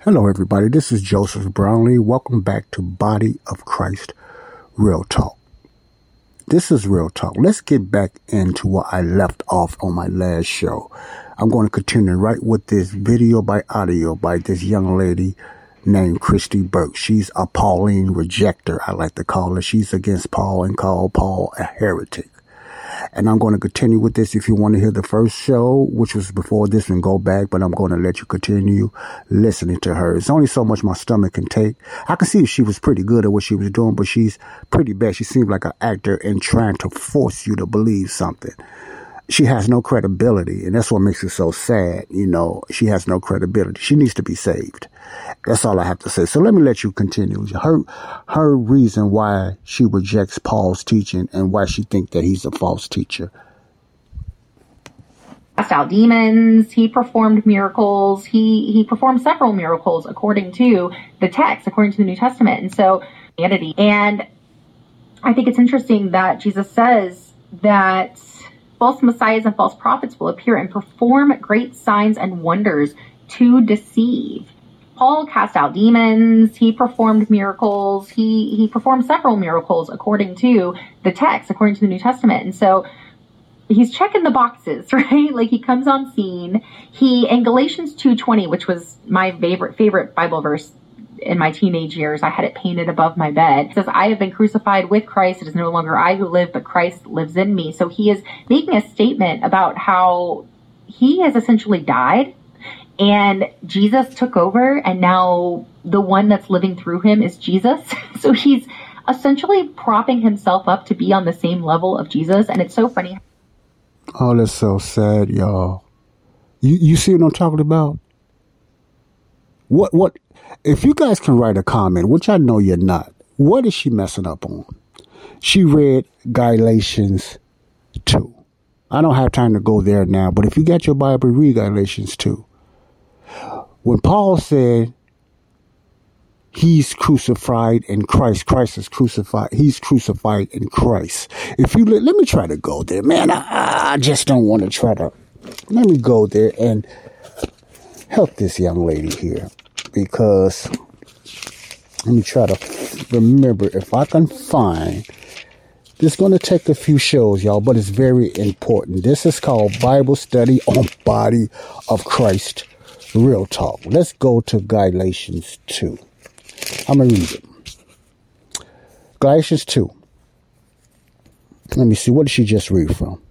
Hello, everybody. This is Joseph Brownlee. Welcome back to Body of Christ Real Talk. This is Real Talk. Let's get back into what I left off on my last show. I'm going to continue right with this video by audio by this young lady named Christy Burke. She's a Pauline rejecter, I like to call her. She's against Paul and called Paul a heretic. And I'm going to continue with this. If you want to hear the first show, which was before this one, go back. But I'm going to let you continue listening to her. It's only so much my stomach can take. I can see she was pretty good at what she was doing, but she's pretty bad. She seemed like an actor and trying to force you to believe something. She has no credibility, and that's what makes it so sad. You know, she has no credibility. She needs to be saved. That's all I have to say. So let me let you continue. Her reason why she rejects Paul's teaching and why she thinks that he's a false teacher. Cast out demons. He performed miracles. He performed several miracles according to the text, according to the New Testament. And so, humanity. And I think it's interesting that Jesus says that false messiahs and false prophets will appear and perform great signs and wonders to deceive. Paul cast out demons. He performed miracles. He performed several miracles according to the text, according to the New Testament. And so he's checking the boxes, right? Like, he comes on scene. In Galatians 2:20, which was my favorite Bible verse in my teenage years, I had it painted above my bed. It says, I have been crucified with Christ. It is no longer I who live, but Christ lives in me. So he is making a statement about how he has essentially died and Jesus took over. And now the one that's living through him is Jesus. So he's essentially propping himself up to be on the same level of Jesus. And it's so funny. Oh, that's so sad, y'all. You see what I'm talking about? What? If you guys can write a comment, which I know you're not, what is she messing up on? She read Galatians 2. I don't have time to go there now, but if you got your Bible, read Galatians 2. When Paul said he's crucified in Christ, Christ is crucified, he's crucified in Christ. If you let me try to go there, man, I just don't want to try to. Let me go there and help this young lady here. Because let me try to remember if I can find. This is going to take a few shows, y'all, but it's very important. This is called Bible Study on Body of Christ Real Talk. Let's go to Galatians 2. I'm going to read it. Galatians 2. Let me see. What did she just read from?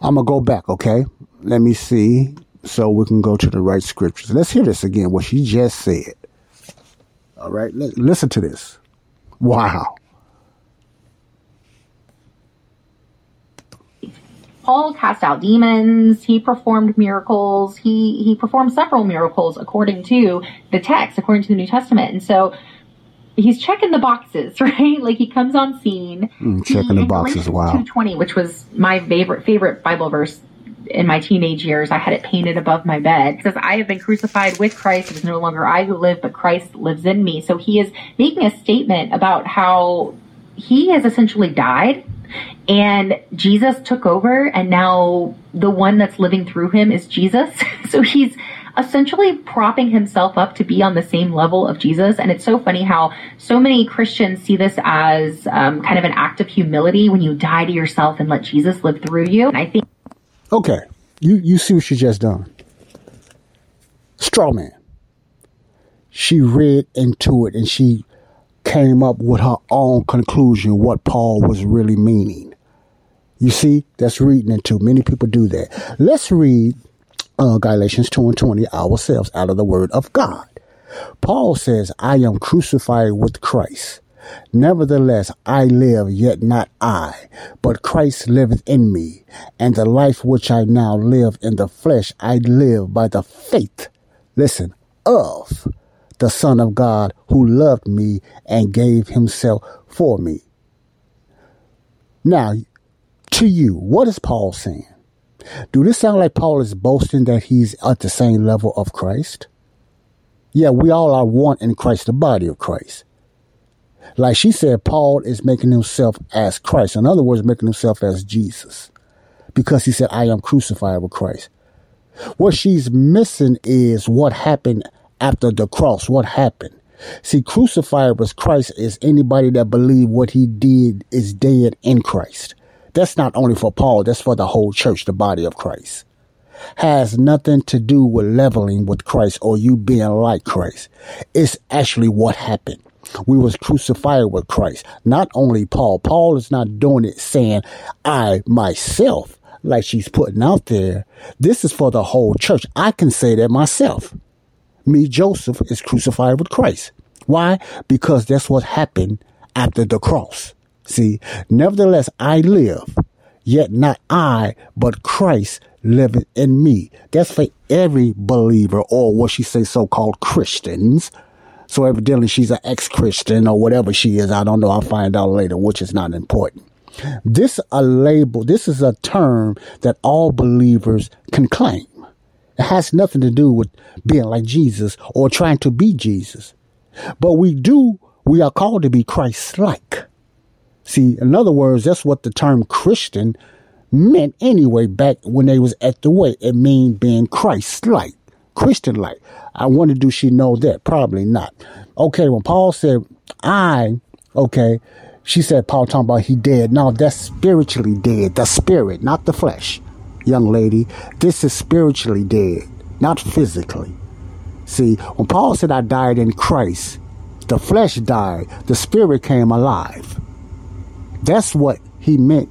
I'm going to go back, okay? Let me see. So we can go to the right scriptures. Let's hear this again, what she just said. All right, listen to this. Wow. Paul cast out demons. He performed miracles. He performed several miracles according to the text, according to the New Testament. And so he's checking the boxes, right? Like, he comes on scene. Checking the boxes, wow. 2:20, which was my favorite Bible verse. In my teenage years, I had it painted above my bed. It says, I have been crucified with Christ. It is no longer I who live, but Christ lives in me. So he is making a statement about how he has essentially died and Jesus took over. And now the one that's living through him is Jesus. So he's essentially propping himself up to be on the same level of Jesus. And it's so funny how so many Christians see this as kind of an act of humility when you die to yourself and let Jesus live through you. And I think. Okay, you see what she just done. Straw man. She read into it and she came up with her own conclusion what Paul was really meaning. You see, that's reading into. Many people do that. Let's read Galatians 2:20 ourselves out of the word of God. Paul says, I am crucified with Christ. Nevertheless, I live, yet not I, but Christ liveth in me. And the life which I now live in the flesh, I live by the faith, listen, of the Son of God, who loved me and gave himself for me. Now, to you, what is Paul saying? Do this sound like Paul is boasting that he's at the same level of Christ? Yeah, we all are one in Christ, the body of Christ. Like she said, Paul is making himself as Christ. In other words, making himself as Jesus. Because he said, I am crucified with Christ. What she's missing is what happened after the cross. What happened? See, crucified with Christ is anybody that believes what he did is dead in Christ. That's not only for Paul, that's for the whole church, the body of Christ. Has nothing to do with leveling with Christ or you being like Christ. It's actually what happened. We was crucified with Christ. Not only Paul. Paul is not doing it saying, I myself, like she's putting out there. This is for the whole church. I can say that myself. Me, Joseph, is crucified with Christ. Why? Because that's what happened after the cross. See, nevertheless, I live, yet not I, but Christ liveth in me. That's for every believer, or what she say, so-called Christians. So evidently she's an ex-Christian or whatever she is. I don't know. I'll find out later, which is not important. This a label. This is a term that all believers can claim. It has nothing to do with being like Jesus or trying to be Jesus. But we are called to be Christ-like. See, in other words, that's what the term Christian meant anyway back when they was at the way. It means being Christ-like, Christian-like. I wonder, do she know that? Probably not. Okay, when Paul said, she said, Paul talking about he dead. No, that's spiritually dead. The spirit, not the flesh. Young lady, this is spiritually dead, not physically. See, when Paul said, I died in Christ, the flesh died, the spirit came alive. That's what he meant,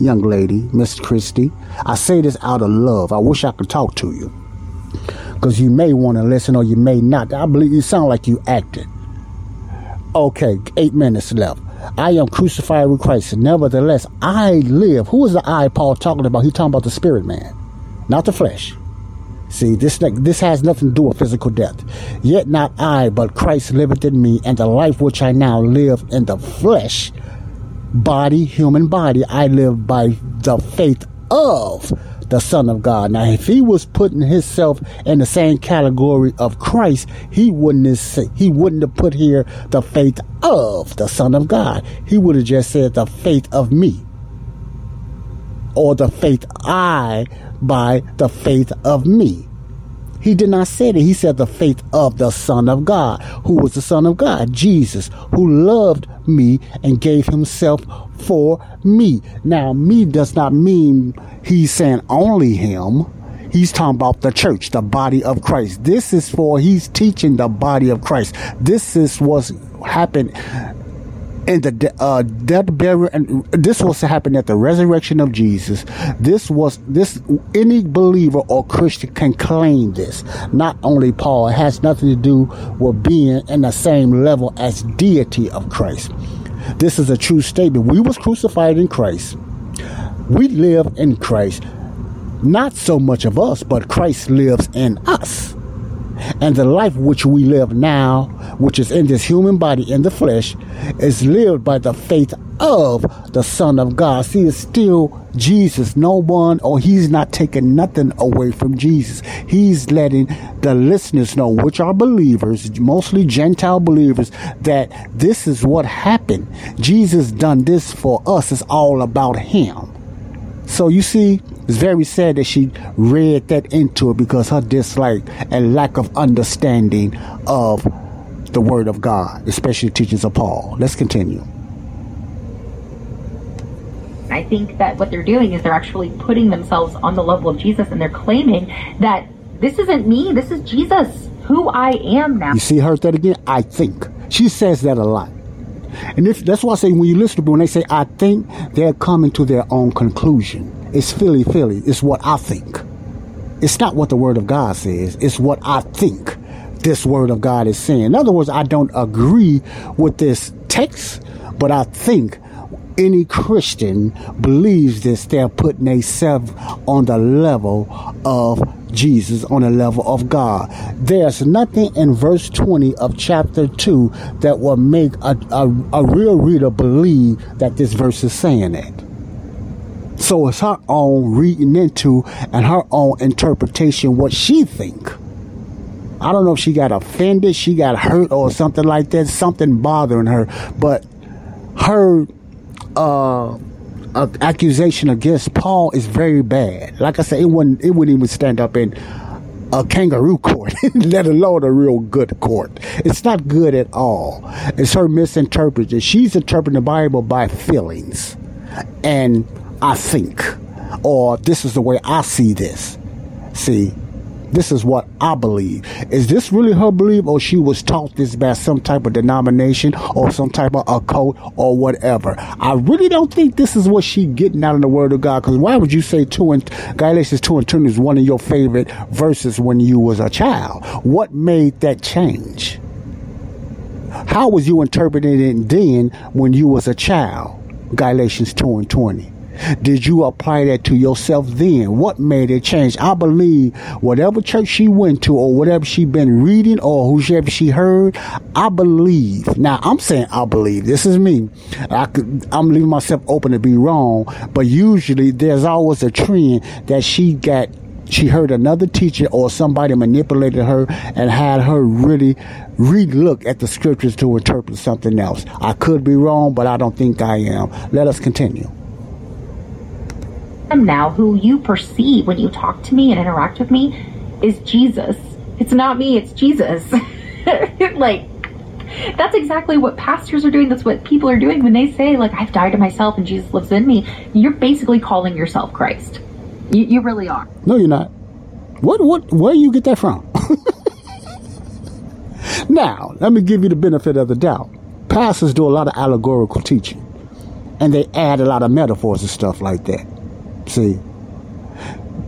young lady, Miss Christie. I say this out of love. I wish I could talk to you, because you may want to listen or you may not. I believe you sound like you acted. Okay, 8 minutes left. I am crucified with Christ. Nevertheless, I live. Who is the I Paul talking about? He's talking about the spirit man, not the flesh. See, this has nothing to do with physical death. Yet not I, but Christ liveth in me, and the life which I now live in the flesh, body, human body, I live by the faith of the Son of God. Now, if he was putting himself in the same category of Christ, he wouldn't have put here the faith of the Son of God. He would have just said the faith of me, or the faith I by the faith of me. He did not say that. He said the faith of the Son of God. Who was the Son of God? Jesus, who loved me and gave himself for me. Now, me does not mean he's saying only him. He's talking about the church, the body of Christ. This is for, he's teaching the body of Christ. This is what's happened in the death, burial, and this was to happen at the resurrection of Jesus. This any believer or Christian can claim this. Not only Paul. It has nothing to do with being in the same level as deity of Christ. This is a true statement. We was crucified in Christ. We live in Christ. Not so much of us, but Christ lives in us. And the life which we live now, which is in this human body, in the flesh, is lived by the faith of the Son of God. See, it's still Jesus. No one, or he's not taking nothing away from Jesus. He's letting the listeners know, which are believers, mostly Gentile believers, that this is what happened. Jesus done this for us. It's all about him. So you see, it's very sad that she read that into it because her dislike and lack of understanding of the Word of God, especially the teachings of Paul. Let's continue. I think that what they're doing is they're actually putting themselves on the level of Jesus, and they're claiming that this isn't me, this is Jesus, who I am now. You see, heard that again? I think. She says that a lot. And that's why I say, when you listen to people, when they say, I think, they're coming to their own conclusion. It's Philly. It's what I think. It's not what the Word of God says. It's what I think. this word of God is saying. In other words, I don't agree with this text, but I think any Christian believes this, they're putting themselves on the level of Jesus, on the level of God. There's nothing in verse 20 of chapter 2 that will make a real reader believe that this verse is saying it. So it's her own reading into and her own interpretation what she thinks. I don't know if she got offended, she got hurt or something like that, something bothering her, but her accusation against Paul is very bad. Like I said, it wouldn't even stand up in a kangaroo court, let alone a real good court. It's not good at all. It's her misinterpretation. She's interpreting the Bible by feelings. And I think, or this is the way I see this. See, this is what I believe. Is this really her belief, or she was taught this by some type of denomination or some type of occult or whatever? I really don't think this is what she getting out of the word of God, because why would you say Galatians 2:20 is one of your favorite verses when you was a child? What made that change? How was you interpreting it then when you was a child? Galatians 2:20. Did you apply that to yourself then? What made it change? I believe whatever church she went to or whatever she been reading or whoever she heard, I believe. Now, I'm saying I believe. This is me. I'm leaving myself open to be wrong. But usually there's always a trend that she heard another teacher or somebody manipulated her and had her really re-look at the scriptures to interpret something else. I could be wrong, but I don't think I am. Let us continue. And now who you perceive when you talk to me and interact with me is Jesus. It's not me, it's Jesus. Like, that's exactly what pastors are doing. That's what people are doing when they say, like, I've died to myself and Jesus lives in me. You're basically calling yourself Christ. You really are. No, you're not. What? Where you get that from? Now, let me give you the benefit of the doubt. Pastors do a lot of allegorical teaching, and they add a lot of metaphors and stuff like that. See,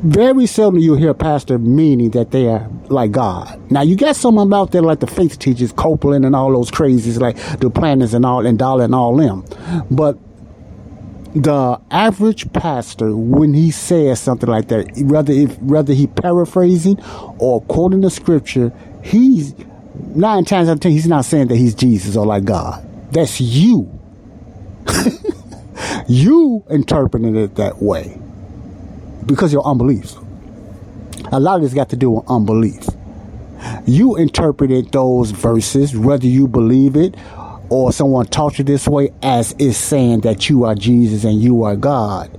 very seldom you hear a pastor meaning that they are like God. Now, you got some of them out there like the faith teachers, Copeland and all those crazies, like the planners and all, and Dollar and all them. But the average pastor, when he says something like that, whether he paraphrasing or quoting the scripture, he's 9 times out of 10, he's not saying that he's Jesus or like God. That's you. You interpreting it that way. Because your unbelief. A lot of this got to do with unbelief. You interpreted those verses, whether you believe it or someone taught you this way, as it's saying that you are Jesus and you are God.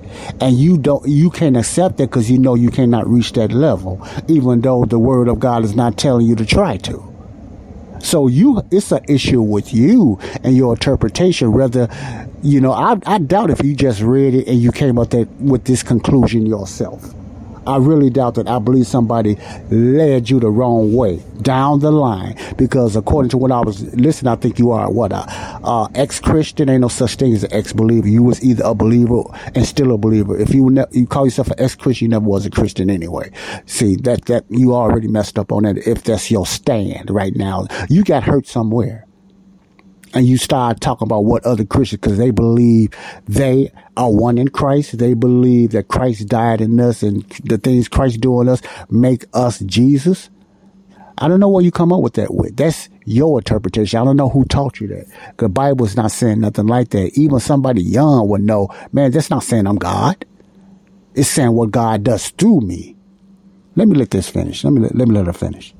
And you can't accept it because you know you cannot reach that level, even though the word of God is not telling you to try to. So it's an issue with you and your interpretation. Whether, you know, I doubt if you just read it and you came up with this conclusion yourself. I really doubt that. I believe somebody led you the wrong way down the line, because according to what I was listening, I think you are ex-Christian. Ain't no such thing as an ex-believer. You was either a believer and still a believer. If you call yourself an ex-Christian, you never was a Christian anyway. See, that you already messed up on that. If that's your stand right now, you got hurt somewhere. And you start talking about what other Christians, because they believe they are one in Christ. They believe that Christ died in us and the things Christ do in us make us Jesus. I don't know where you come up with that with. That's your interpretation. I don't know who taught you that. The Bible's not saying nothing like that. Even somebody young would know, man, that's not saying I'm God. It's saying what God does through me. Let me let this finish. Let me let her finish.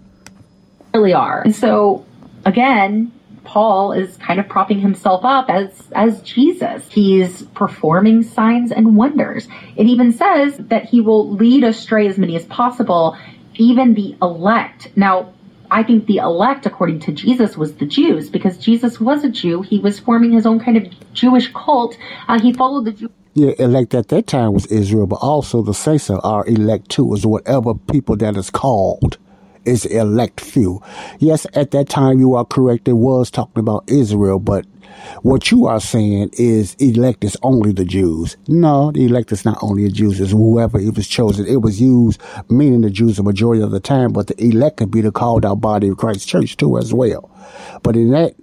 Really are. And so, again, Paul is kind of propping himself up as Jesus. He's performing signs and wonders. It even says that he will lead astray as many as possible, even the elect. Now, I think the elect, according to Jesus, was the Jews, because Jesus was a Jew. He was forming his own kind of Jewish cult. He followed the Jews. Yeah, elect at that time was Israel, but also the saints are elect too, is whatever people that is called. It's elect few. Yes, at that time you are correct. It was talking about Israel, but what you are saying is elect is only the Jews. No, the elect is not only the Jews. It's whoever it was chosen. It was used, meaning the Jews the majority of the time, but the elect could be the called out body of Christ's church too as well. But in that,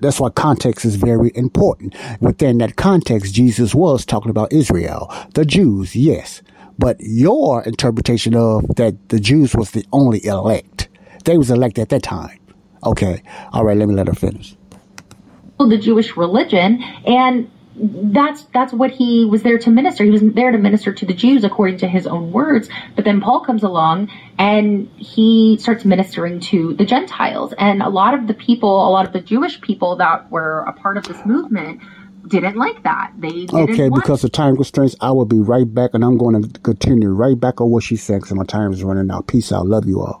that's why context is very important. Within that context, Jesus was talking about Israel, the Jews, yes. But your interpretation of that the Jews was the only elect. They was elect at that time. Okay. All right. Let me let her finish. The Jewish religion, and that's what he was there to minister. He was there to minister to the Jews according to his own words. But then Paul comes along and he starts ministering to the Gentiles. And a lot of the people, a lot of the Jewish people that were a part of this movement didn't like that. They didn't because of time constraints, I will be right back, and I'm going to continue right back on what she said because my time is running out. Peace out. Love you all.